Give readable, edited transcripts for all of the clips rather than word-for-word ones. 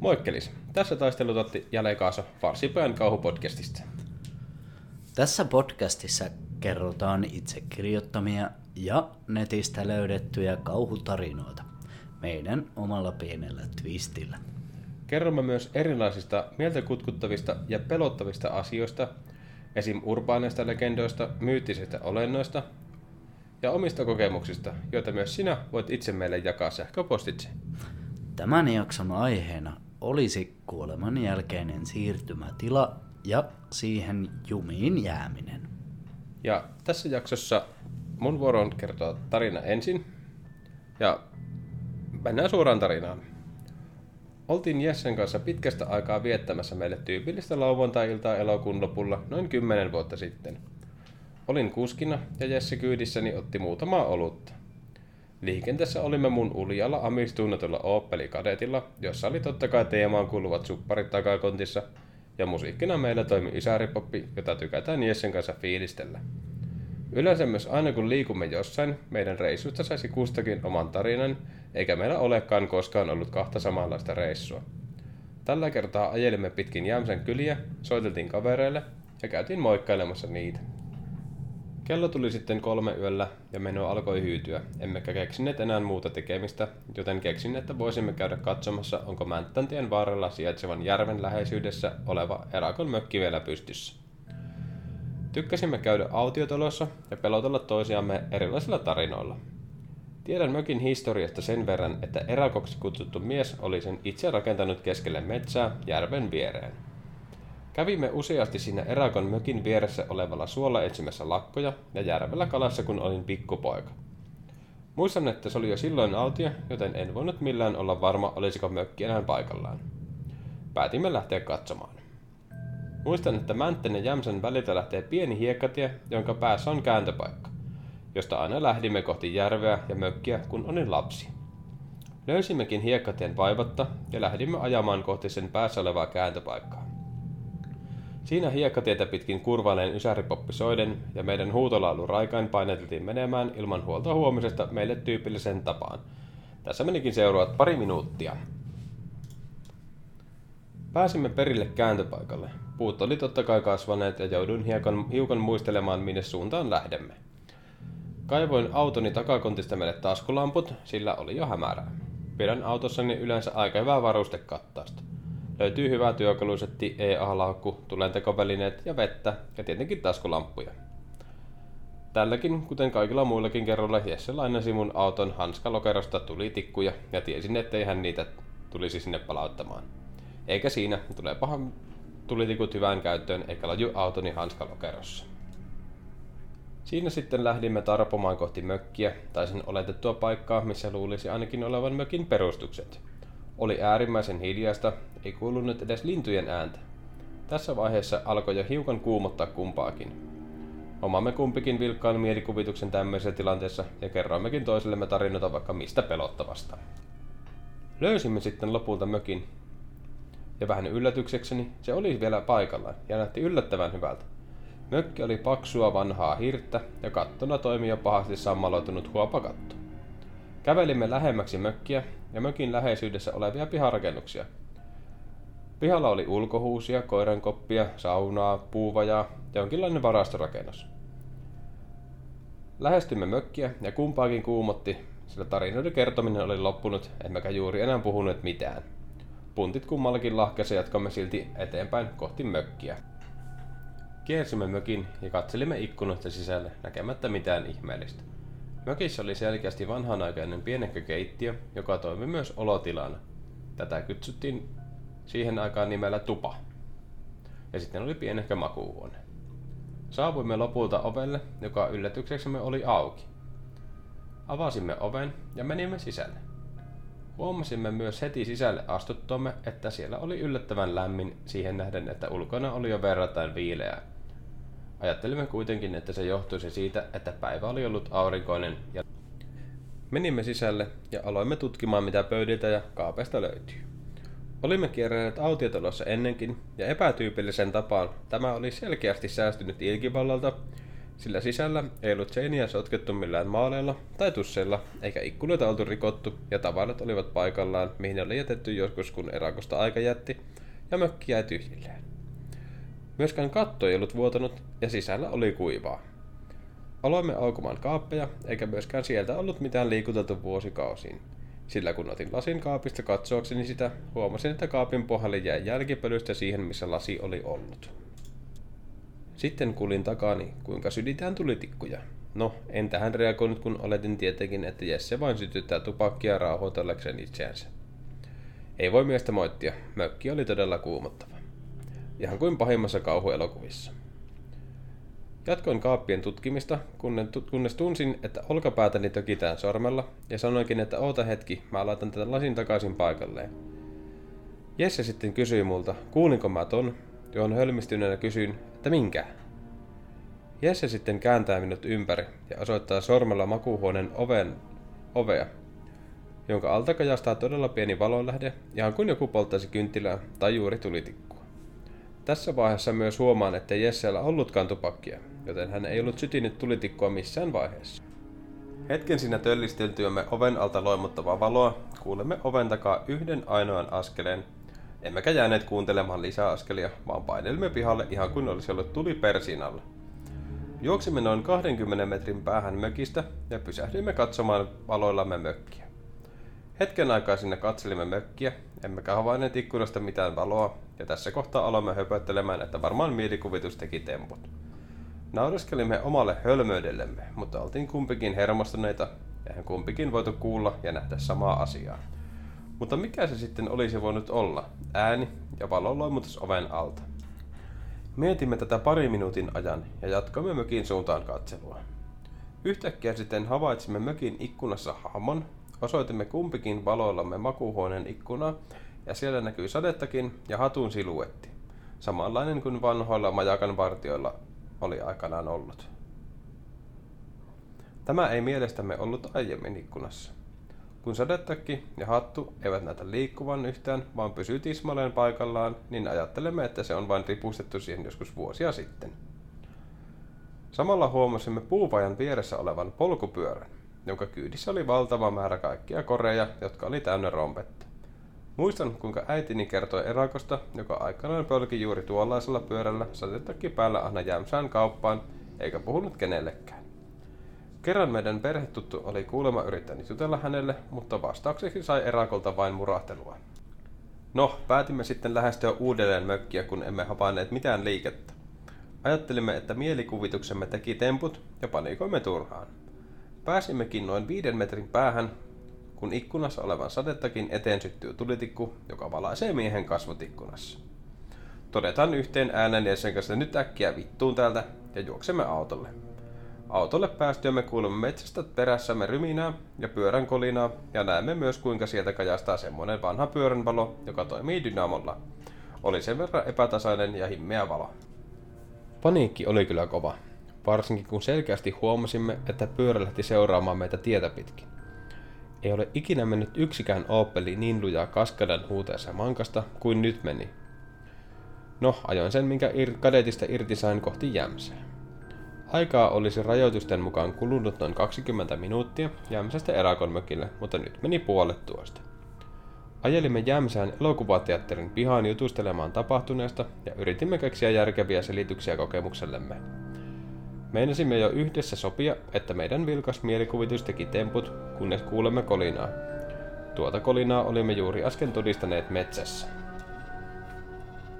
Moikkelis! Tässä taistelut otti Jale Kaasa Farssipajan Kauhupodcastista. Tässä podcastissa kerrotaan itse kirjoittamia ja netistä löydettyjä kauhutarinoita meidän omalla pienellä twistillä. Kerromme myös erilaisista mieltä kutkuttavista ja pelottavista asioista, esim. Urbaaneista legendoista, myyttisistä olennoista ja omista kokemuksista, joita myös sinä voit itse meille jakaa sähköpostitse. Tämän jakson aiheena olisi kuoleman jälkeinen siirtymätila ja siihen jumiin jääminen. Ja tässä jaksossa mun vuoro on kertoa tarina ensin ja mennään suoraan tarinaan. Oltiin Jessen kanssa pitkästä aikaa viettämässä meille tyypillistä lauantai-iltaa elokuun lopulla noin 10 vuotta sitten. Olin kuskina ja Jesse kyydissäni otti muutamaa olutta. Liikenteessä olimme mun uljalla amistuunnatulla Opelkadetilla, jossa oli totta kai teemaan kuuluvat supparit takakontissa, ja musiikkina meillä toimi ysäripoppi, jota tykätään Jessen kanssa fiilistellä. Yleensä myös aina kun liikumme jossain, meidän reissusta saisi kustakin oman tarinan, eikä meillä olekaan koskaan ollut kahta samanlaista reissua. Tällä kertaa ajelimme pitkin Jämsän kyliä, soiteltiin kavereille ja käytiin moikkailemassa niitä. Kello tuli sitten 3 yöllä ja meno alkoi hyytyä, emmekä keksineet enää muuta tekemistä, joten keksin, että voisimme käydä katsomassa, onko Mänttäntien varrella sijaitsevan järven läheisyydessä oleva Erakon mökki vielä pystyssä. Tykkäsimme käydä autiotaloissa ja pelotella toisiamme erilaisilla tarinoilla. Tiedän mökin historiasta sen verran, että Erakoksi kutsuttu mies oli sen itse rakentanut keskelle metsää järven viereen. Kävimme useasti siinä Erakon mökin vieressä olevalla suolla etsimässä lakkoja ja järvellä kalassa, kun olin pikkupoika. Muistan, että se oli jo silloin autio, joten en voinut millään olla varma, olisiko mökki enää paikallaan. Päätimme lähteä katsomaan. Muistan, että Mänttän ja Jämsän väliltä lähtee pieni hiekkatie, jonka päässä on kääntöpaikka, josta aina lähdimme kohti järveä ja mökkiä, kun olin lapsi. Löysimmekin hiekkatien vaivatta ja lähdimme ajamaan kohti sen päässä olevaa kääntöpaikkaa. Siinä hiekkatietä pitkin kurvaneen ysäripoppi soiden ja meidän huutolaulu raikain paineteltiin menemään ilman huolta huomisesta meille tyypillisen tapaan. Tässä menikin seuraavat 2 minuuttia. Pääsimme perille kääntöpaikalle. Puut oli totta kai kasvaneet ja jouduin hiukan muistelemaan, minne suuntaan lähdemme. Kaivoin autoni takakontista meille taskulamput, sillä oli jo hämärää. Pidän autossani yleensä aika hyvää varustekattausta. Löytyy hyvä työkalusetti, EA-laukku, tulentekovälineet ja vettä ja tietenkin taskulamppuja. Tälläkin, kuten kaikilla muillakin kerralla, Jesse lainasi mun auton hanskalokerosta tulitikkuja ja tiesin, ettei hän niitä tulisi sinne palauttamaan. Eikä siinä, tuleepahan tulitikut hyvään käyttöön eikä laju autoni hanskalokerossa. Siinä sitten lähdimme tarpomaan kohti mökkiä tai sen oletettua paikkaa, missä luulisi ainakin olevan mökin perustukset. Oli äärimmäisen hiljaista, ei kuulunut edes lintujen ääntä. Tässä vaiheessa alkoi jo hiukan kuumottaa kumpaakin. Omamme kumpikin vilkkaan mielikuvituksen tämmöisessä tilanteessa ja kerroimmekin toisillemme tarinoita vaikka mistä pelottavasta. Löysimme sitten lopulta mökin. Ja vähän yllätyksekseni se oli vielä paikallaan ja näytti yllättävän hyvältä. Mökki oli paksua vanhaa hirttä ja kattona toimi jo pahasti sammaloitunut huopakatto. Kävelimme lähemmäksi mökkiä ja mökin läheisyydessä olevia piharakennuksia. Pihalla oli ulkohuusia, koirankoppia, saunaa, puuvajaa ja jonkinlainen varastorakennus. Lähestymme mökkiä ja kumpaakin kuumotti, sillä tarinoiden kertominen oli loppunut, emmekä juuri enää puhuneet mitään. Puntit kummallakin lahkeessa jatkamme silti eteenpäin kohti mökkiä. Kiersimme mökin ja katselimme ikkunoista sisälle näkemättä mitään ihmeellistä. Mökissä oli selkeästi vanhanaikainen pienekkä keittiö, joka toimi myös olotilana. Tätä kutsuttiin siihen aikaan nimellä tupa. Ja sitten oli pienehkä makuuhuone. Saavuimme lopulta ovelle, joka yllätykseksemme oli auki. Avasimme oven ja menimme sisälle. Huomasimme myös heti sisälle astuttuamme, että siellä oli yllättävän lämmin siihen nähden, että ulkona oli jo verrattain viileää. Ajattelimme kuitenkin, että se johtuisi siitä, että päivä oli ollut aurinkoinen. Menimme sisälle ja aloimme tutkimaan, mitä pöydiltä ja kaapeista löytyy. Olimme kierräneet autiotalossa ennenkin ja epätyypillisen tapaan tämä oli selkeästi säästynyt ilkivallalta, Sillä sisällä ei ollut seiniä sotkettu millään maaleilla tai tusseilla, eikä ikkunoita oltu rikottu, ja tavarat olivat paikallaan, mihin ne oli jätetty joskus, kun Erakosta aika jätti, ja mökki jäi tyhjilleen. Myöskään katto ei ollut vuotanut, ja sisällä oli kuivaa. Aloimme aukomaan kaappeja, eikä myöskään sieltä ollut mitään liikuteltu vuosikausiin. Sillä kun otin lasin kaapista katsoakseni sitä, huomasin, että kaapin pohjalle jäi jälkipölystä siihen, missä lasi oli ollut. Sitten kuulin takani, kuinka syditään tulitikkuja. No, en tähän reagoinut, kun oletin tietenkin, että Jesse vain sytyttää tupakkia rauhoitellakseen itseänsä. Ei voi miestä moittia, mökki oli todella kuumottava. Ihan kuin pahimmassa kauhuelokuvissa. Jatkoin kaappien tutkimista, kunnes tunsin, että olkapäätäni tökitään sormella, ja sanoinkin, että oota hetki, mä laitan tätä lasin takaisin paikalleen. Jesse sitten kysyi multa, kuulinko mä ton, johon hölmistyneenä kysyin, että minkä? Jesse sitten kääntää minut ympäri ja osoittaa sormella makuuhuoneen ovea, jonka alta kajastaa todella pieni valonlähde, ihan kuin joku polttaisi kynttilää tai juuri tulitikkua. Tässä vaiheessa myös huomaan, ettei Jessellä ollutkaan tupakkia, joten hän ei ollut sytinyt tulitikkua missään vaiheessa. Hetken siinä töllisteltyämme oven alta loimuttavaa valoa, kuulemme oven takaa yhden ainoan askeleen. Emmekä jääneet kuuntelemaan lisää askelia, vaan painelimme pihalle ihan kuin olisi ollut tuli persin alla. Juoksimme noin 20 metrin päähän mökistä ja pysähdyimme katsomaan valoillamme mökkiä. Hetken aikaa sinne katselimme mökkiä, emmekä havainneet ikkunasta mitään valoa, ja tässä kohtaa aloimme höpöttelemään, että varmaan mielikuvitus teki temput. Naureskelimme omalle hölmöydellemme, mutta oltiin kumpikin hermostuneita, eihän kumpikin voitu kuulla ja nähdä samaa asiaa. Mutta mikä se sitten olisi voinut olla? Ääni ja valon loimutus oven alta. Mietimme tätä pari minuutin ajan ja jatkamme mökin suuntaan katselua. Yhtäkkiä sitten havaitsimme mökin ikkunassa hahmon, osoitimme kumpikin valoillamme makuuhuoneen ikkunaa ja siellä näkyi sadettakin ja hatun siluetti. Samanlainen kuin vanhoilla majakan vartijoilla oli aikanaan ollut. Tämä ei mielestämme ollut aiemmin ikkunassa. Kun sadetakki ja hattu eivät näytä liikkuvan yhtään, vaan pysyy tismalleen paikallaan, niin ajattelemme, että se on vain ripustettu siihen joskus vuosia sitten. Samalla huomasimme puupajan vieressä olevan polkupyörän, jonka kyydissä oli valtava määrä kaikkia koreja, jotka oli täynnä rompetta. Muistan, kuinka äitini kertoi Erakosta, joka aikanaan pölki juuri tuollaisella pyörällä sadetakki päällä aina Jämsään kauppaan, eikä puhunut kenellekään. Kerran meidän perhetuttu oli kuulemma yrittänyt jutella hänelle, mutta vastaukseksi sai Erakolta vain murahtelua. No, päätimme sitten lähestyä uudelleen mökkiä, kun emme havainneet mitään liikettä. Ajattelimme, että mielikuvituksemme teki temput ja panikoimme turhaan. Pääsimmekin noin 5 metrin päähän, kun ikkunassa olevan sadettakin eteen syttyy tulitikku, joka valaisee miehen kasvot ikkunassa. Todetaan yhteen äänen ja sen kanssa nyt äkkiä vittuun täältä ja juoksemme autolle. Autolle päästyämme kuulemme metsästä perässämme ryminää ja pyörän kolinaa, ja näemme myös kuinka sieltä kajastaa semmoinen vanha pyöränvalo, joka toimii dynamolla. Oli sen verran epätasainen ja himmeä valo. Paniikki oli kyllä kova, varsinkin kun selkeästi huomasimme, että pyörä lähti seuraamaan meitä tietä pitkin. Ei ole ikinä mennyt yksikään Opeli niin lujaa kaskadan huutaessa mankasta kuin nyt meni. No, ajoin sen minkä kadetista irti sain kohti Jämsää. Aikaa olisi rajoitusten mukaan kulunut noin 20 minuuttia Jämsästä Erakon mökille, mutta nyt meni puolet tuosta. Ajelimme Jämsään elokuvateatterin pihaan jutustelemaan tapahtuneesta ja yritimme keksiä järkeviä selityksiä kokemuksellemme. Meinasimme jo yhdessä sopia, että meidän vilkas mielikuvitus teki temput, kunnes kuulemme kolinaa. Tuota kolinaa olimme juuri äsken todistaneet metsässä.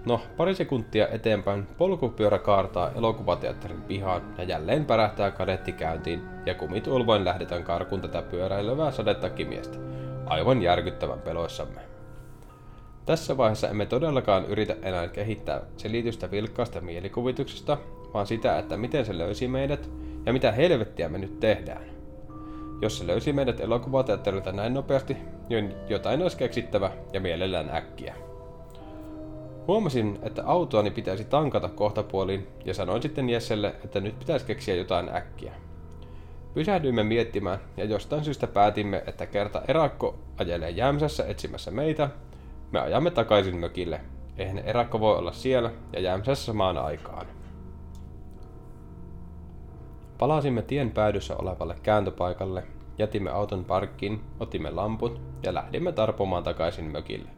No, pari sekuntia eteenpäin polkupyörä kaartaa elokuvateatterin pihaan ja jälleen pärähtää kadetti käyntiin ja kumitulvoin lähdetään karkuun tätä pyöräilevää sadetakimiestä, aivan järkyttävän peloissamme. Tässä vaiheessa emme todellakaan yritä enää kehittää selitystä vilkkaasta mielikuvituksesta, vaan sitä, että miten se löysi meidät ja mitä helvettiä me nyt tehdään. Jos se löysi meidät elokuvateatterilta näin nopeasti, niin jotain olisi keksittävä ja mielellään äkkiä. Huomasin, että autoani pitäisi tankata kohtapuoliin ja sanoin sitten Jesselle, että nyt pitäisi keksiä jotain äkkiä. Pysähdyimme miettimään ja jostain syystä päätimme, että kerta Erakko ajelee Jämsässä etsimässä meitä, me ajamme takaisin mökille. Eihän Erakko voi olla siellä ja Jämsässä samaan aikaan. Palasimme tien päädyssä olevalle kääntöpaikalle, jätimme auton parkkiin, otimme lamput ja lähdimme tarpomaan takaisin mökille.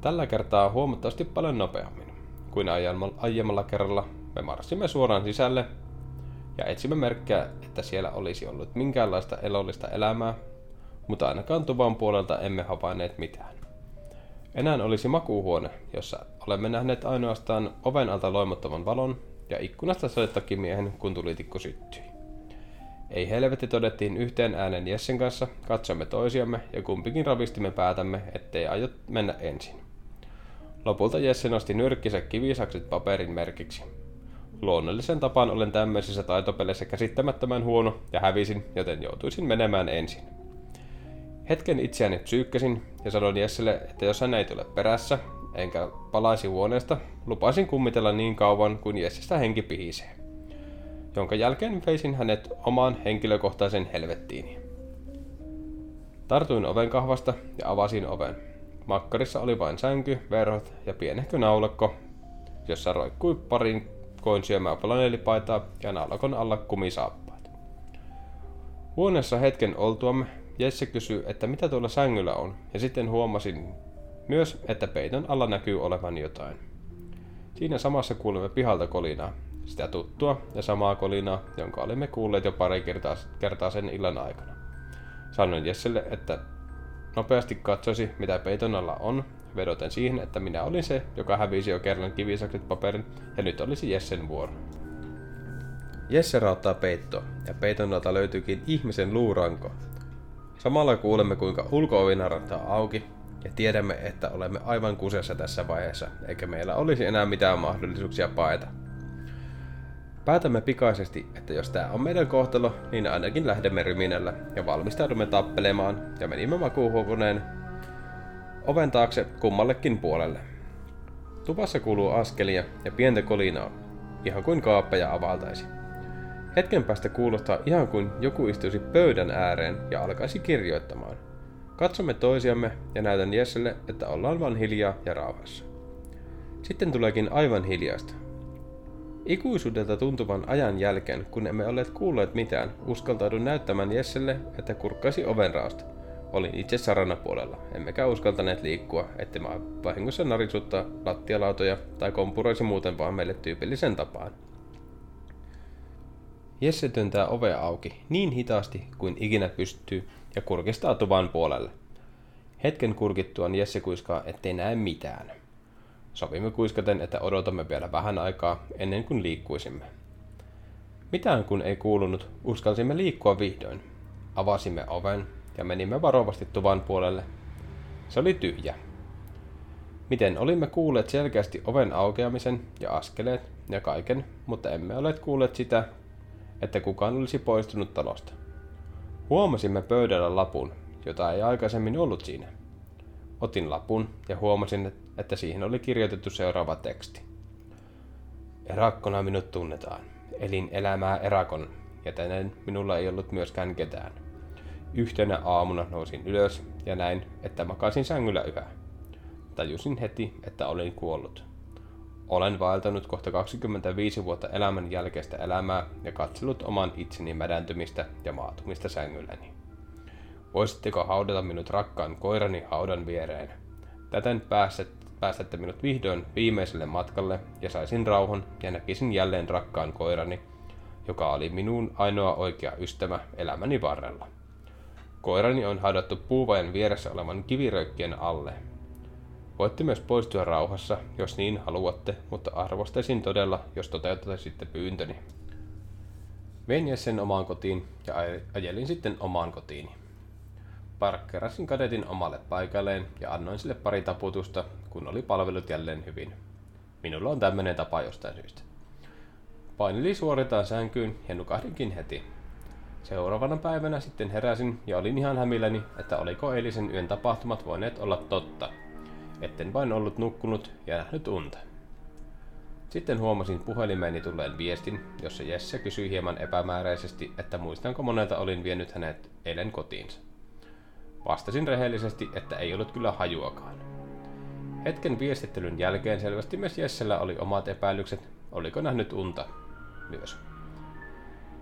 Tällä kertaa huomattavasti paljon nopeammin kuin aiemmalla kerralla me marssimme suoraan sisälle ja etsimme merkkejä, että siellä olisi ollut minkäänlaista elollista elämää, mutta ainakaan tuvan puolelta emme havainneet mitään. Enää olisi makuuhuone, jossa olemme nähneet ainoastaan oven alta loimottavan valon ja ikkunasta sadetakkimiehen, kun tulitikku syttyi. Ei helvetti, todettiin yhteen äänen Jessen kanssa, katsomme toisiamme ja kumpikin ravistimme päätämme, ettei aio mennä ensin. Lopulta Jesse nosti nyrkkiset kivisakset paperin merkiksi. Luonnollisen tapaan olen tämmöisissä taitopeleissä käsittämättömän huono ja hävisin, joten joutuisin menemään ensin. Hetken itseäni psyykkäsin ja sanoin Jesselle, että jos hän ei tule perässä, enkä palaisi huoneesta, lupasin kummitella niin kauan, kuin Jessestä henki pihisee. Jonka jälkeen veisin hänet omaan henkilökohtaisen helvettiini. Tartuin oven kahvasta ja avasin oven. Makkarissa oli vain sänky, verhot ja pienehkö naulakko, jossa roikkui parin koin syömää flanellipaitaa ja naulakon alla kumisaappaat. Huoneessa hetken oltuamme Jesse kysyi, että mitä tuolla sängyllä on, ja sitten huomasin myös, että peiton alla näkyy olevan jotain. Siinä samassa kuulimme pihalta kolinaa, sitä tuttua ja samaa kolinaa, jonka olimme kuulleet jo pari kertaa sen illan aikana. Sanoin Jesselle, että nopeasti katsoisi, mitä peiton alla on, vedoten siihen, että minä olin se, joka hävisi jo kerran kivisakset paperin, ja nyt olisi Jessen vuoro. Jesse raottaa peittoa, ja peiton alta löytyykin ihmisen luuranko. Samalla kuulemme, kuinka ulko-ovi narahtaa auki, ja tiedämme, että olemme aivan kusessa tässä vaiheessa, eikä meillä olisi enää mitään mahdollisuuksia paeta. Päätämme pikaisesti, että jos tämä on meidän kohtalo, niin ainakin lähdemme ryminällä ja valmistaudumme tappelemaan ja menimme makuuhuoneen oven taakse kummallekin puolelle. Tupassa kuuluu askelia ja pientä kolinaa, ihan kuin kaappeja avaltaisi. Hetken päästä kuulostaa ihan kuin joku istuisi pöydän ääreen ja alkaisi kirjoittamaan. Katsomme toisiamme ja näytän Jesselle, että ollaan vain hiljaa ja rauhassa. Sitten tuleekin aivan hiljaista. Ikuisuudelta tuntuvan ajan jälkeen, kun emme olleet kuulleet mitään, uskaltaudun näyttämään Jesselle, että kurkkaisi ovenraosta. Olin itse saranapuolella, emmekä uskaltaneet liikkua, ettei vahingossa narisuttaa lattialautoja tai kompuroisi muuten vaan meille tyypillisen tapaan. Jesse työntää ovea auki niin hitaasti kuin ikinä pystyy ja kurkistaa tuvan puolelle. Hetken kurkittuaan Jesse kuiskaa, ettei näe mitään. Sovimme kuiskaten, että odotamme vielä vähän aikaa ennen kuin liikkuisimme. Mitään kun ei kuulunut, uskalsimme liikkua vihdoin. Avasimme oven ja menimme varovasti tuvan puolelle. Se oli tyhjä. Miten olimme kuulleet selkeästi oven aukeamisen ja askeleet ja kaiken, mutta emme ole kuulleet sitä, että kukaan olisi poistunut talosta. Huomasimme pöydällä lapun, jota ei aikaisemmin ollut siinä. Otin lapun ja huomasin, että siihen oli kirjoitettu seuraava teksti. Erakkona minut tunnetaan. Elin elämää erakon, ja tänään minulla ei ollut myöskään ketään. Yhtenä aamuna nousin ylös ja näin, että makasin sängyllä yhä. Tajusin heti, että olin kuollut. Olen vaeltanut kohta 25 vuotta elämän jälkeistä elämää ja katsellut oman itseni mädäntymistä ja maatumista sängylläni. Voisitteko haudata minut rakkaan koirani haudan viereen? Täten päästätte minut vihdoin viimeiselle matkalle ja saisin rauhan ja näkisin jälleen rakkaan koirani, joka oli minun ainoa oikea ystävä elämäni varrella. Koirani on haudattu puuvajan vieressä olevan kiviröikkien alle. Voitte myös poistua rauhassa, jos niin haluatte, mutta arvostaisin todella, jos toteuttaisitte pyyntöni. Vein Jessen omaan kotiin ja ajelin sitten omaan kotiini. Parkkerasin kadetin omalle paikalleen ja annoin sille pari taputusta, kun oli palvelut jälleen hyvin. Minulla on tämmöinen tapa jostain syystä. Painelin suoritaan sänkyyn ja nukahdinkin heti. Seuraavana päivänä sitten heräsin ja olin ihan hämilläni, että oliko eilisen yön tapahtumat voineet olla totta. Etten vain ollut nukkunut ja nähnyt unta. Sitten huomasin puhelimeeni tulleen viestin, jossa Jesse kysyi hieman epämääräisesti, että muistanko monelta olin vienyt hänet eilen kotiinsa. Vastasin rehellisesti, että ei ollut kyllä hajuakaan. Hetken viestittelyn jälkeen selvästi myös Jessellä oli omat epäilykset, oliko nähnyt unta myös.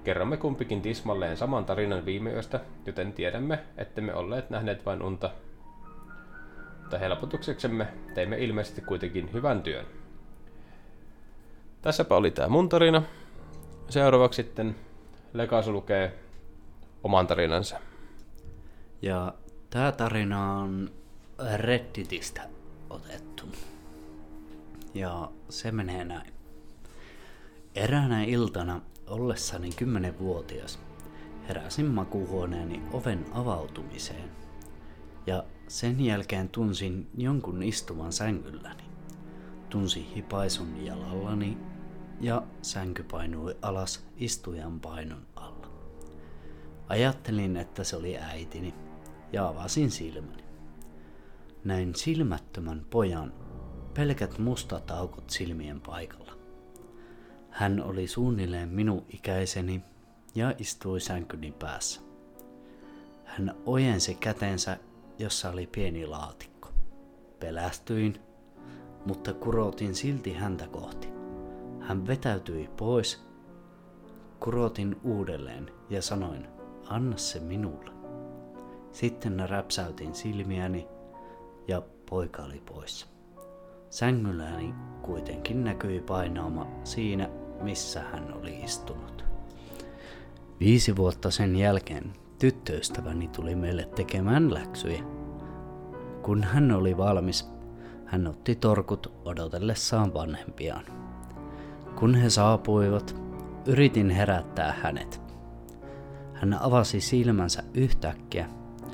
Kerromme kumpikin tismalleen saman tarinan viime yöstä, joten tiedämme, ettemme olleet nähneet vain unta. Mutta helpotukseksemme teimme ilmeisesti kuitenkin hyvän työn. Tässäpä oli tää mun tarina. Seuraavaksi sitten Legasu lukee oman tarinansa. Ja tää tarina on Redditistä otettu. Ja se menee näin. Eräänä iltana ollessani 10-vuotias heräsin makuuhuoneeni oven avautumiseen. Ja sen jälkeen tunsin jonkun istuvan sängylläni. Tunsin hipaisun jalallani ja sänky painui alas istujan painon alla. Ajattelin, että se oli äitini ja avasin silmäni. Näin silmättömän pojan, pelkät mustat aukot silmien paikalla. Hän oli suunnilleen minun ikäiseni ja istui sänkyni päässä. Hän ojensi kätensä, jossa oli pieni laatikko. Pelästyin, mutta kurotin silti häntä kohti. Hän vetäytyi pois. Kurotin uudelleen ja sanoin, anna se minulle. Sitten räpsäytin silmiäni ja poika oli poissa. Sängylläni kuitenkin näkyi painauma siinä, missä hän oli istunut. 5 vuotta sen jälkeen tyttöystäväni tuli meille tekemään läksyjä. Kun hän oli valmis, hän otti torkut odotellessaan vanhempiaan. Kun he saapuivat, yritin herättää hänet. Hän avasi silmänsä yhtäkkiä,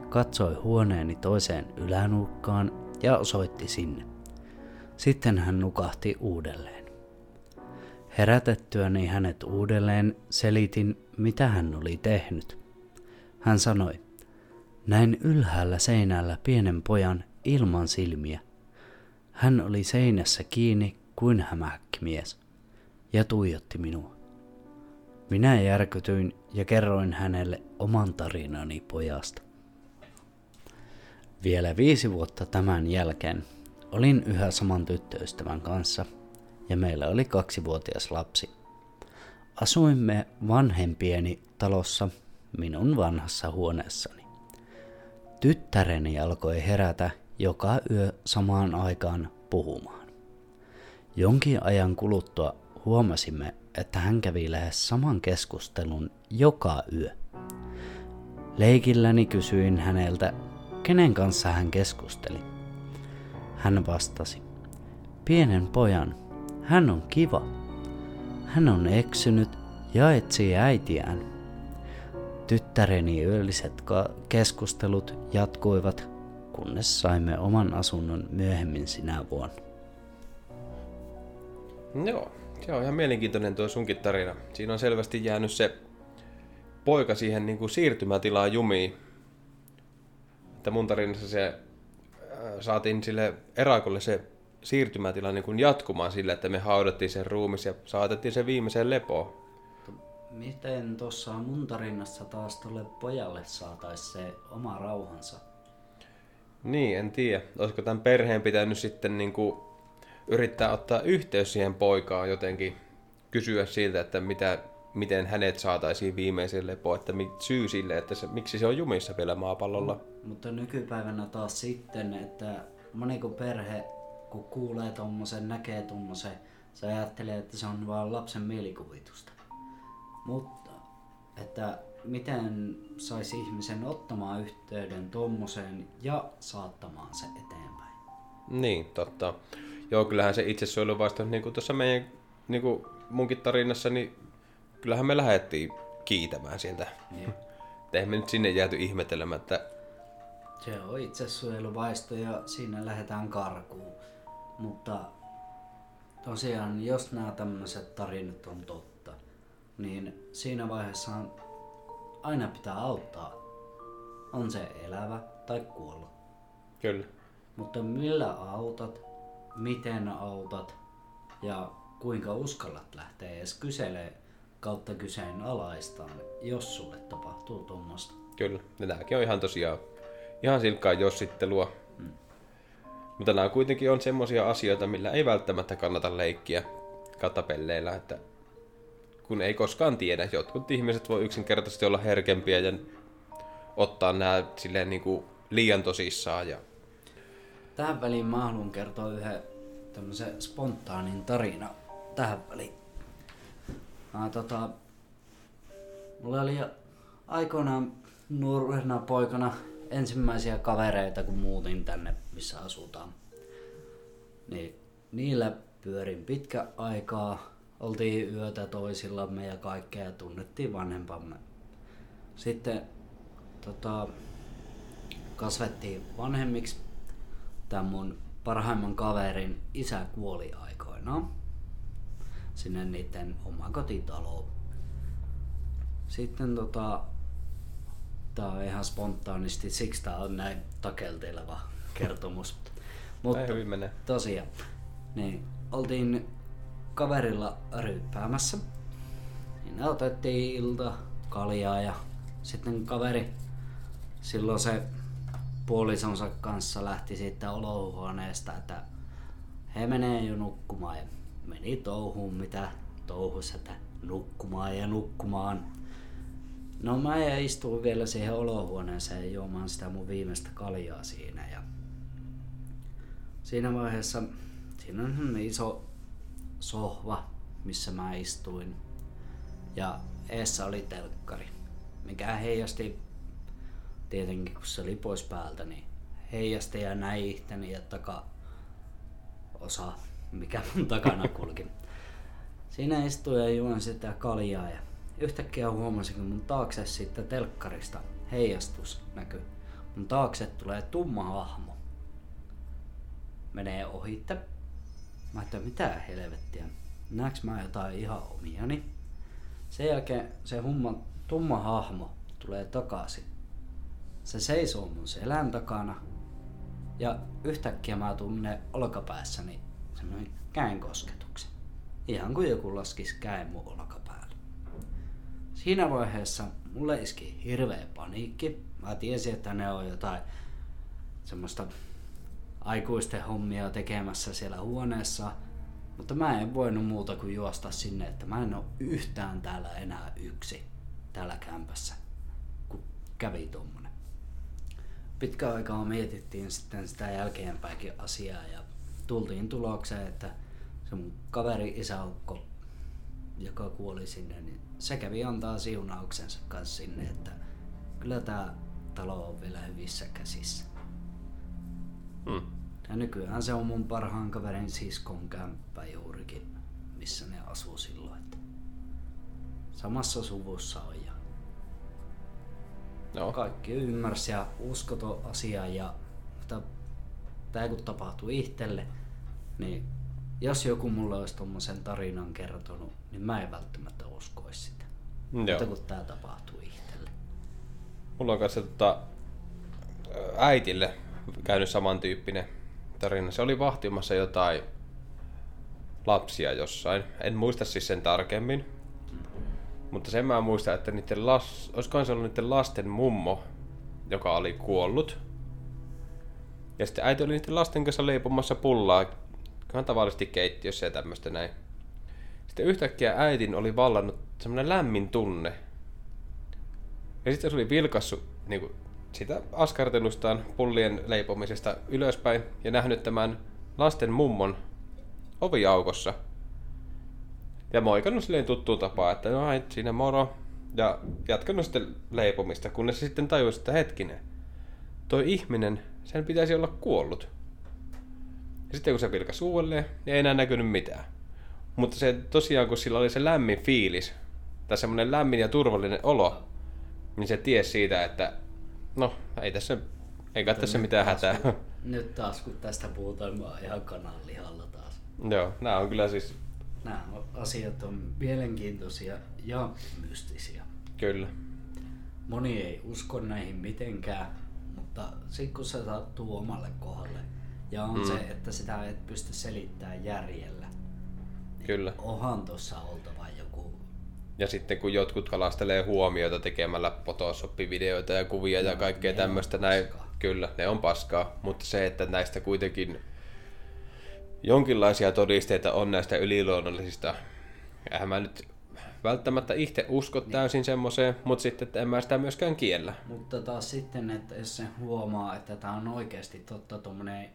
katsoi huoneeni toiseen ylänurkkaan ja osoitti sinne. Sitten hän nukahti uudelleen. Herätettyäni hänet uudelleen selitin, mitä hän oli tehnyt. Hän sanoi, näin ylhäällä seinällä pienen pojan ilman silmiä. Hän oli seinässä kiinni kuin hämähäkkimies ja tuijotti minua. Minä järkytyin ja kerroin hänelle oman tarinani pojasta. Vielä 5 vuotta tämän jälkeen olin yhä saman tyttöystävän kanssa ja meillä oli 2-vuotias lapsi. Asuimme vanhempieni talossa minun vanhassa huoneessani. Tyttäreni alkoi herätä joka yö samaan aikaan puhumaan. Jonkin ajan kuluttua huomasimme, että hän kävi lähes saman keskustelun joka yö. Leikilläni kysyin häneltä, kenen kanssa hän keskusteli. Hän vastasi, pienen pojan, hän on kiva. Hän on eksynyt ja etsii äitiään. Tyttäreni yölliset keskustelut jatkuivat, kunnes saimme oman asunnon myöhemmin sinä vuonna. Joo, se on ihan mielenkiintoinen tuo sunkin tarina. Siinä on selvästi jäänyt se poika siihen niin kuin siirtymätilaan jumiin. Että mun tarinassa se saatiin sille Erakolle se siirtymätila niin kuin jatkumaan sillä, että me haudattiin sen ruumis ja saatettiin sen viimeiseen lepoon. Miten tuossa mun tarinassa taas tuolle pojalle saataisiin se oma rauhansa? Niin, en tiedä. Olisiko tämän perheen pitänyt sitten niin kuin yrittää ottaa yhteys siihen poikaan jotenkin, kysyä siltä, että miten hänet saataisiin viimeiseen lepoon, että syy sille, että miksi se on jumissa vielä maapallolla. Mutta nykypäivänä taas sitten, että moni kun perhe, kun kuulee tommosen, näkee tommosen, se ajattelee, että se on vaan lapsen mielikuvitusta. Mutta, että miten saisi ihmisen ottamaan yhteyden tommoseen ja saattamaan se eteenpäin. Niin, totta. Joo, kyllähän se itsesuojeluvastaus, niin kuin tuossa meidän, niin kuin munkin tarinassa, niin kyllähän me lähdettiin kiitämään sieltä. Niin. Eihän me nyt sinne jääty ihmetelemättä. Se on itsesuojeluvaisto ja siinä lähdetään karkuun. Mutta tosiaan, jos nämä tämmöiset tarinat on totta, niin siinä vaiheessa aina pitää auttaa. On se elävä tai kuolla. Kyllä. Mutta millä autat, miten autat ja kuinka uskallat lähteä edes kyselemään kautta kyseenalaistaan, jos sulle tapahtuu tuommoista. Kyllä, nämäkin on ihan tosiaan ihan silkkaa jossittelua. Mm. Mutta nämä kuitenkin on semmoisia asioita, millä ei välttämättä kannata leikkiä katapelleillä, että kun ei koskaan tiedä. Jotkut ihmiset voi yksinkertaisesti olla herkempiä ja ottaa nämä silleen niin kuin liian tosissaan. Ja... Tähän väliin mä haluan kertoa yhden tämmöisen spontaanin tarina. Tähän väliin. Mulla oli aikoinaan nuorena poikana ensimmäisiä kavereita, kun muutin tänne, missä asutaan. Niin, niillä pyörin pitkä aikaa, oltiin yötä toisillamme ja kaikkea, tunnettiin vanhempamme. Sitten kasvettiin vanhemmiksi. Tämän mun parhaimman kaverin isä kuoli aikoinaan sinne niiden omakotitaloon. Sitten tää on ihan spontaanisti, siksi tää on näin takelteleva kertomus. Mutta tosiaan, niin oltiin kaverilla ryyppäämässä, niin ne otettiin ilta kaljaa ja sitten kaveri silloin se puolisonsa kanssa lähti siitä olohuoneesta, että he menee jo nukkumaan ja meni touhuun mitä touhussa, että nukkumaan. No mä istuin vielä siihen olohuoneeseen juomaan sitä mun viimeistä kaljaa siinä ja siinä vaiheessa siinä on iso sohva, missä mä istuin ja eessä oli telkkari, mikä heijasti tietenkin, kun se oli pois päältä, niin heijasti ja näin ihteni ja takaosa, mikä mun takana kulki. Siinä istuin ja juon sitä kaljaa ja yhtäkkiä huomasin, kun mun taakse siitä telkkarista heijastus näkyy. Mun taakse tulee tumma hahmo. Menee ohitte. Mä ajattelin, mitä helvettiä. Näeks mä jotain ihan omiani? Sen jälkeen se tumma hahmo tulee takaisin. Se seisoo mun selän takana. Ja yhtäkkiä mä tunnen olkapäässäni semmoinen käenkosketuksen. Ihan kuin joku laskisi käen mun olkapäälle. Siinä vaiheessa mulle iski hirveä paniikki. Mä tiesin, että ne on jotain semmoista aikuisten hommia tekemässä siellä huoneessa, mutta mä en voinut muuta kuin juosta sinne, että mä en oo yhtään täällä enää yksi täällä kämpässä, kun kävi tommonen. Pitkä aikaa mietittiin sitten sitä jälkeenpäinkin asiaa ja tultiin tulokseen, että se mun kaveri isäukko, joka kuoli sinne, niin se kävi antaa siunauksensa kanssa sinne, että kyllä tää talo on vielä hyvissä käsissä. Ja nykyään se on mun parhaan kaverin siskon kämppä juurikin, missä ne asuu silloin. Että samassa suvussa on ja no. Kaikki ymmärsi ja uskoton asia ja tää kun tapahtui itselle, niin jos joku mulle olisi tommosen tarinan kertonut, niin mä en välttämättä uskoisi sitä. Joo. Mutta kun tää tapahtui itselle. Mulla on kanssa äitille käynyt samantyyppinen tarina. Se oli vahtimassa jotain lapsia jossain. En muista siis sen tarkemmin. Mutta sen mä muistan, että olisikohan se ollut niiden lasten mummo, joka oli kuollut. Ja sitten äiti oli niiden lasten kanssa leipomassa pullaa. Ihan tavallisesti keittiössä ja tämmöistä näin. Sitten yhtäkkiä äitin oli vallannut semmoinen lämmin tunne. Ja sitten se oli vilkassut niinku sitä askartelustaan pullien leipomisesta ylöspäin ja nähnyt tämän lasten mummon oviaukossa. Ja moikannut silleen tuttuun tapaan, että no hei, siinä moro. Ja jatkanut sitten leipomista, kunnes se sitten tajusi, että hetkinen, toi ihminen, sen pitäisi olla kuollut. Ja sitten kun se pilkasi uudelleen, niin ei enää näkynyt mitään. Mutta se tosiaan, kun sillä oli se lämmin fiilis, tai semmoinen lämmin ja turvallinen olo, niin se tiesi siitä, että no, ei kai tässä mitään hätää. Nyt taas kun tästä puhutaan, mä oon ihan kananlihalla taas. Joo, nää on kyllä siis... Nämä asiat on mielenkiintoisia ja mystisiä. Kyllä. Moni ei usko näihin mitenkään, mutta sitten kun se sattuu omalle kohdalle ja on se, että sitä et pysty selittämään järjellä, niin kyllä. Onhan tuossa oltava joku. Ja sitten kun jotkut kalastelee huomiota tekemällä Photoshop-videoita ja kuvia ja kaikkea tämmöistä näin, kyllä ne on paskaa, mutta se, että näistä kuitenkin jonkinlaisia todisteita on näistä yliluonnollisista. Eihän mä nyt välttämättä itse usko täysin semmoiseen, mutta sitten en mä sitä myöskään kiellä. Mutta taas sitten, että jos se huomaa, että tämä on oikeasti totta tuommoinen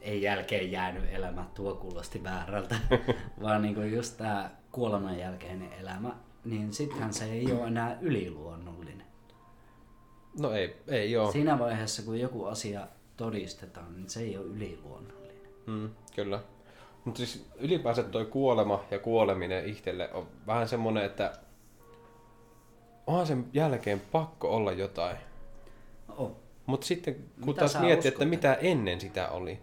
ei jälkeen jäänyt elämä, tuo kuulosti väärältä, vaan niinku just tämä kuoleman jälkeinen elämä, niin sittenhän se ei ole enää yliluonnollinen. No ei joo. Siinä vaiheessa, kun joku asia todistetaan, niin se ei ole yliluonnollinen. Kyllä. Mutta siis ylipäänsä toi kuolema ja kuoleminen itselle on vähän semmoinen, että onhan sen jälkeen pakko olla jotain. On. Mutta sitten kun taas miettii, että mitä ennen sitä oli.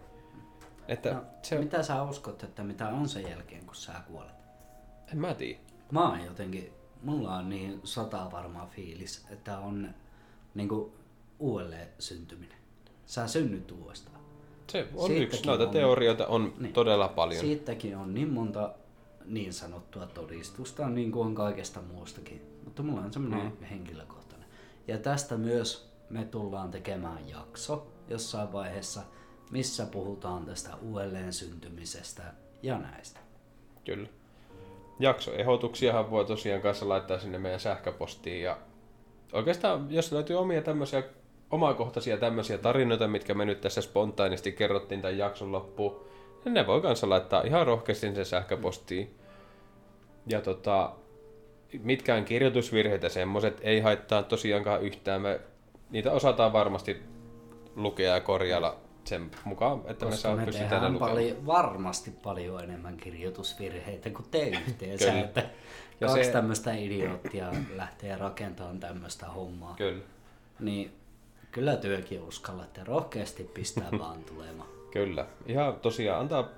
Että no, se... Mitä sä uskot, että mitä on sen jälkeen, kun sä kuolet? En mä tiedä. Mä oon jotenkin, mulla on niin satavarma fiilis, että on niinku uudelleen syntyminen. Sä synnyt uudestaan. Se on siitäkin yksi. Noita teorioita on niin, todella paljon. Siitäkin on niin monta niin sanottua todistusta, niin kuin on kaikesta muustakin. Mutta mulla on semmoinen henkilökohtainen. Ja tästä myös me tullaan tekemään jakso jossain vaiheessa, missä puhutaan tästä uudelleen syntymisestä ja näistä. Kyllä. Jaksoehdotuksiahan voi tosiaan kanssa laittaa sinne meidän sähköpostiin. Ja oikeastaan, jos löytyy omia tämmöisiä omakohtaisia tämmöisiä tarinoita, mitkä me nyt tässä spontaanisti kerrottiin tämän jakson loppuun, niin ne voi kanssa laittaa ihan rohkeasti sen sähköpostiin. Ja mitkään kirjoitusvirheitä semmoiset ei haittaa tosiaankaan yhtään. Me niitä osataan varmasti lukea ja korjailla sen mukaan, että koska me tehdään varmasti paljon enemmän kirjoitusvirheitä kuin te yhteensä, että kaksi tämmöistä idioottia lähtee rakentamaan tämmöistä hommaa. Kyllä. Niin kyllä työkin uskallatte rohkeasti pistää vaan tulemaan. Kyllä. Ihan tosiaan antaa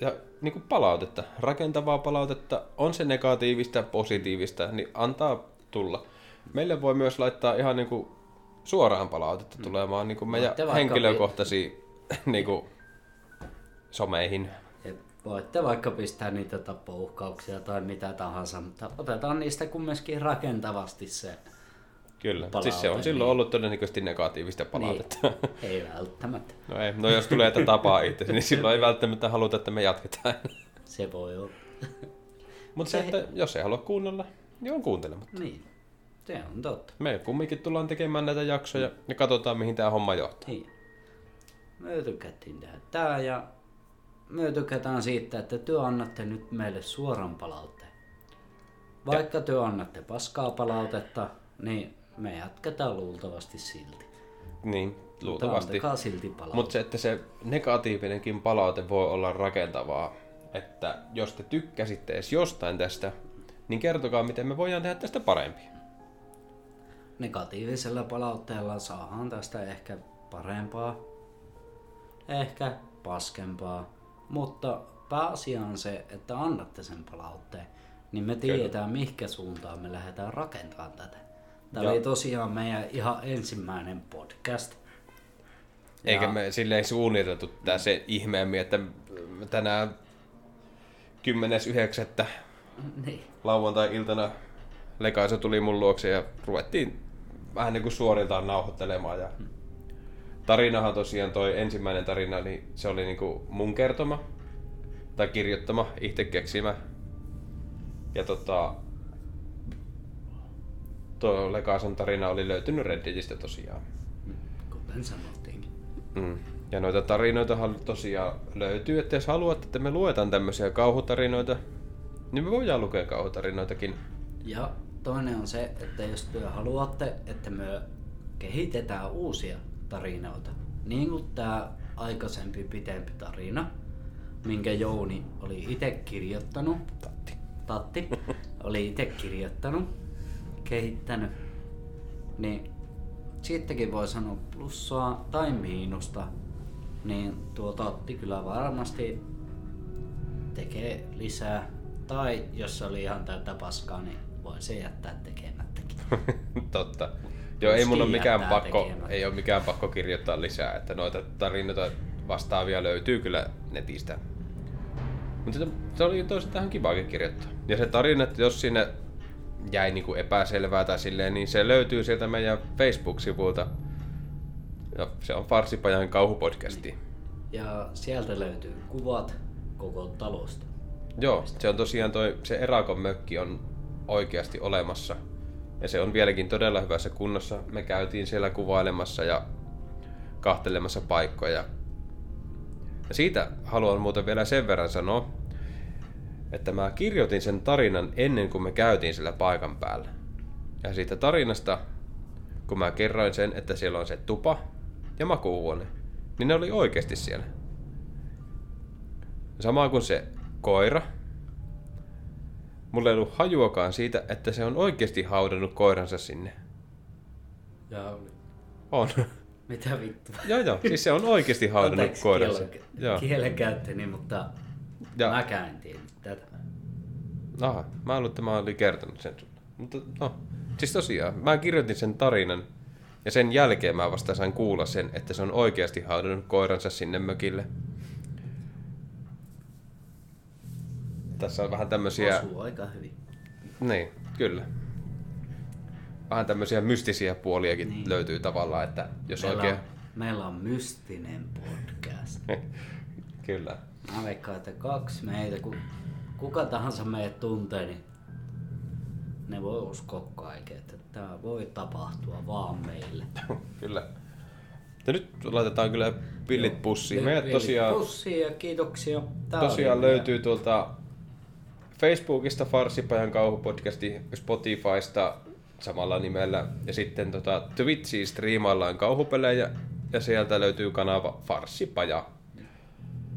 ja niin kuin palautetta, rakentavaa palautetta, on se negatiivista, positiivista, niin antaa tulla. Meille voi myös laittaa ihan niin kuin suoraan palautetta tulemaan niin kuin meidän henkilökohtaisiin niin kuin someihin. Voitte vaikka pistää niitä tappouhkauksia tai mitä tahansa, mutta otetaan niistä kumminkin rakentavasti se. Kyllä, palaute, siis se on silloin ollut todennäköisesti negatiivista palautetta. Niin. Ei välttämättä. No jos tulee tätä tapaa itse, niin silloin ei välttämättä haluta, että me jatketaan. Se voi olla. Mutta se, että jos ei halua kuunnella, niin on kuuntelematta. Niin, se on totta. Me kumminkin tullaan tekemään näitä jaksoja ja katsotaan, mihin tämä homma johtaa. Niin. Me tykättiin tehdä tämä ja me tykätään siitä, että te annatte nyt meille suoran palautteen. Vaikka te annatte paskaa palautetta, niin me jatketaan luultavasti silti. Niin, luultavasti. Antakaa silti palautetta. Mutta se, että se negatiivinenkin palaute voi olla rakentavaa. Että jos te tykkäsitte edes jostain tästä, niin kertokaa, miten me voidaan tehdä tästä parempia. Negatiivisella palautteella saadaan tästä ehkä parempaa, ehkä paskempaa. Mutta pääasia on se, että annatte sen palautteen, niin me tiedetään, mihinkä suuntaan me lähdetään rakentamaan tätä. Tämä oli tosiaan meidän ihan ensimmäinen podcast. Eikä me silleen suunniteltu tätä sen ihmeemmin, että tänään 10.9. Niin. Lauantai-iltana Legasu tuli mun luokse ja ruvettiin vähän niin kuin suoriltaan nauhoittelemaan. Ja tarinahan tosiaan toi ensimmäinen tarina, niin se oli niin kuin mun kertoma tai kirjoittama, itse keksimä. Ja tuo Legasun tarina oli löytynyt Redditistä tosiaan. Kuten sanottiinkin. Ja noita tarinoitahan tosiaan löytyy, että jos haluat, että me luetaan tämmöisiä kauhutarinoita, niin me voidaan lukea kauhutarinoitakin. Ja toinen on se, että jos te haluatte, että me kehitetään uusia tarinoita, niin kuin tämä aikaisempi pitempi tarina, minkä Jouni oli itse kirjoittanut, Tatti oli itse kirjoittanut, kehittänyt, niin siitäkin voi sanoa plussaa tai miinusta, niin tuo Tatti kyllä varmasti tekee lisää, tai jos se oli ihan täyttä paskaa, niin voi se jättää tekemättäkin. Totta. Joo, ei mun ole mikään pakko kirjoittaa lisää, että noita tarinoita vastaavia löytyy kyllä netistä. Mutta se oli toisaalta ihan kivaakin kirjoittaa. Ja se tarina, että jos sinne jäi niinku epäselvää tai silleen, niin se löytyy sieltä meidän Facebook-sivulta. Ja se on Farssipajan Kauhupodcasti. Ja sieltä löytyy kuvat koko talosta. Joo, se on tosiaan se Erakon mökki on oikeasti olemassa. Ja se on vieläkin todella hyvässä kunnossa. Me käytiin siellä kuvailemassa ja kahtelemassa paikkoja. Ja siitä haluan muuten vielä sen verran sanoa, että mä kirjoitin sen tarinan ennen kuin me käytiin siellä paikan päällä. Ja siitä tarinasta, kun mä kerroin sen, että siellä on se tupa ja makuuhuone, niin ne oli oikeasti siellä. Sama kuin se koira. Mulla ei ollut hajuakaan siitä, että se on oikeasti haudannut koiransa sinne. Jaa, oli. On. Mitä vittua? Joo, siis se on oikeasti haudannut koiransa. Kielenkäyttöni, mutta ja. Mäkään en tiedä tätä. Aha, mä luulen, että mä olin kertonut sen sulle. Mutta no, siis tosiaan, mä kirjoitin sen tarinan ja sen jälkeen mä vasta sain kuulla sen, että se on oikeasti haudannut koiransa sinne mökille. Tässä on vähän tämmöisiä... Osuu aika hyvin. Niin, kyllä. Vähän tämmöisiä mystisiä puoliakin niin. Löytyy tavallaan, että jos meillä on mystinen podcast. Kyllä. Mä veikkaan, että kaksi meitä, kun kuka tahansa meidät tuntee, niin ne voi uskoa kaiken, että tämä voi tapahtua vaan meille. Kyllä. Ja nyt laitetaan kyllä pillit pussiin. Meidät tosiaan... pussiin ja kiitoksia. Tää tosiaan löytyy tuolta Facebookista Farssipajan Kauhupodcasti, Spotifysta samalla nimellä ja sitten Twitchiin striimaillaan kauhupelejä ja sieltä löytyy kanava Farssipaja.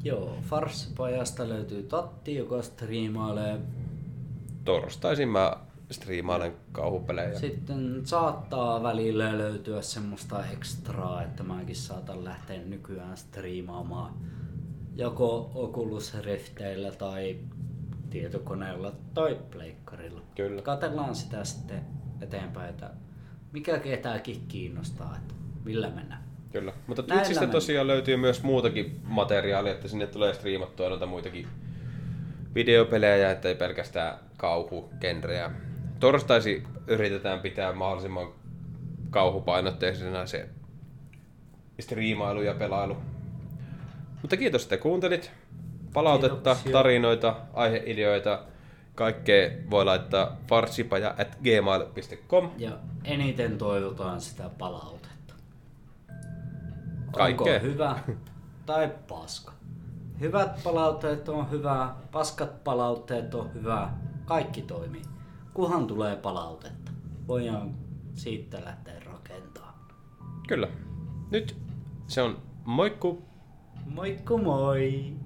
Joo, Farssipajasta löytyy Tatti, joka striimailee. Torstaisin mä striimailen kauhupelejä. Sitten saattaa välillä löytyä semmoista ekstraa, että mäkin saatan lähteä nykyään striimaamaan joko Oculus Rifteillä tai tietokoneella tai pleikkarilla. Kyllä. Katsellaan sitä sitten eteenpäin, että mikä ketääkin kiinnostaa, että millä mennään. Kyllä, mutta Twitchistä tosiaan löytyy myös muutakin materiaalia, että sinne tulee striimattua noita muitakin videopelejä, ettei pelkästään kauhugenreä. Torstaisi yritetään pitää mahdollisimman kauhupainotteisena se striimailu ja pelailu. Mutta kiitos, että kuuntelit. Palautetta, kiitoksia. Tarinoita, aiheideoita, kaikkea voi laittaa farssipaja@gmail.com. Ja eniten toivotaan sitä palautetta. Kaikkea. Onko hyvä tai paska? Hyvät palautteet on hyvää, paskat palautteet on hyvää, kaikki toimii. Kunhan tulee palautetta, voidaan siitä lähteä rakentamaan. Kyllä. Nyt se on moikku. Moikku moi.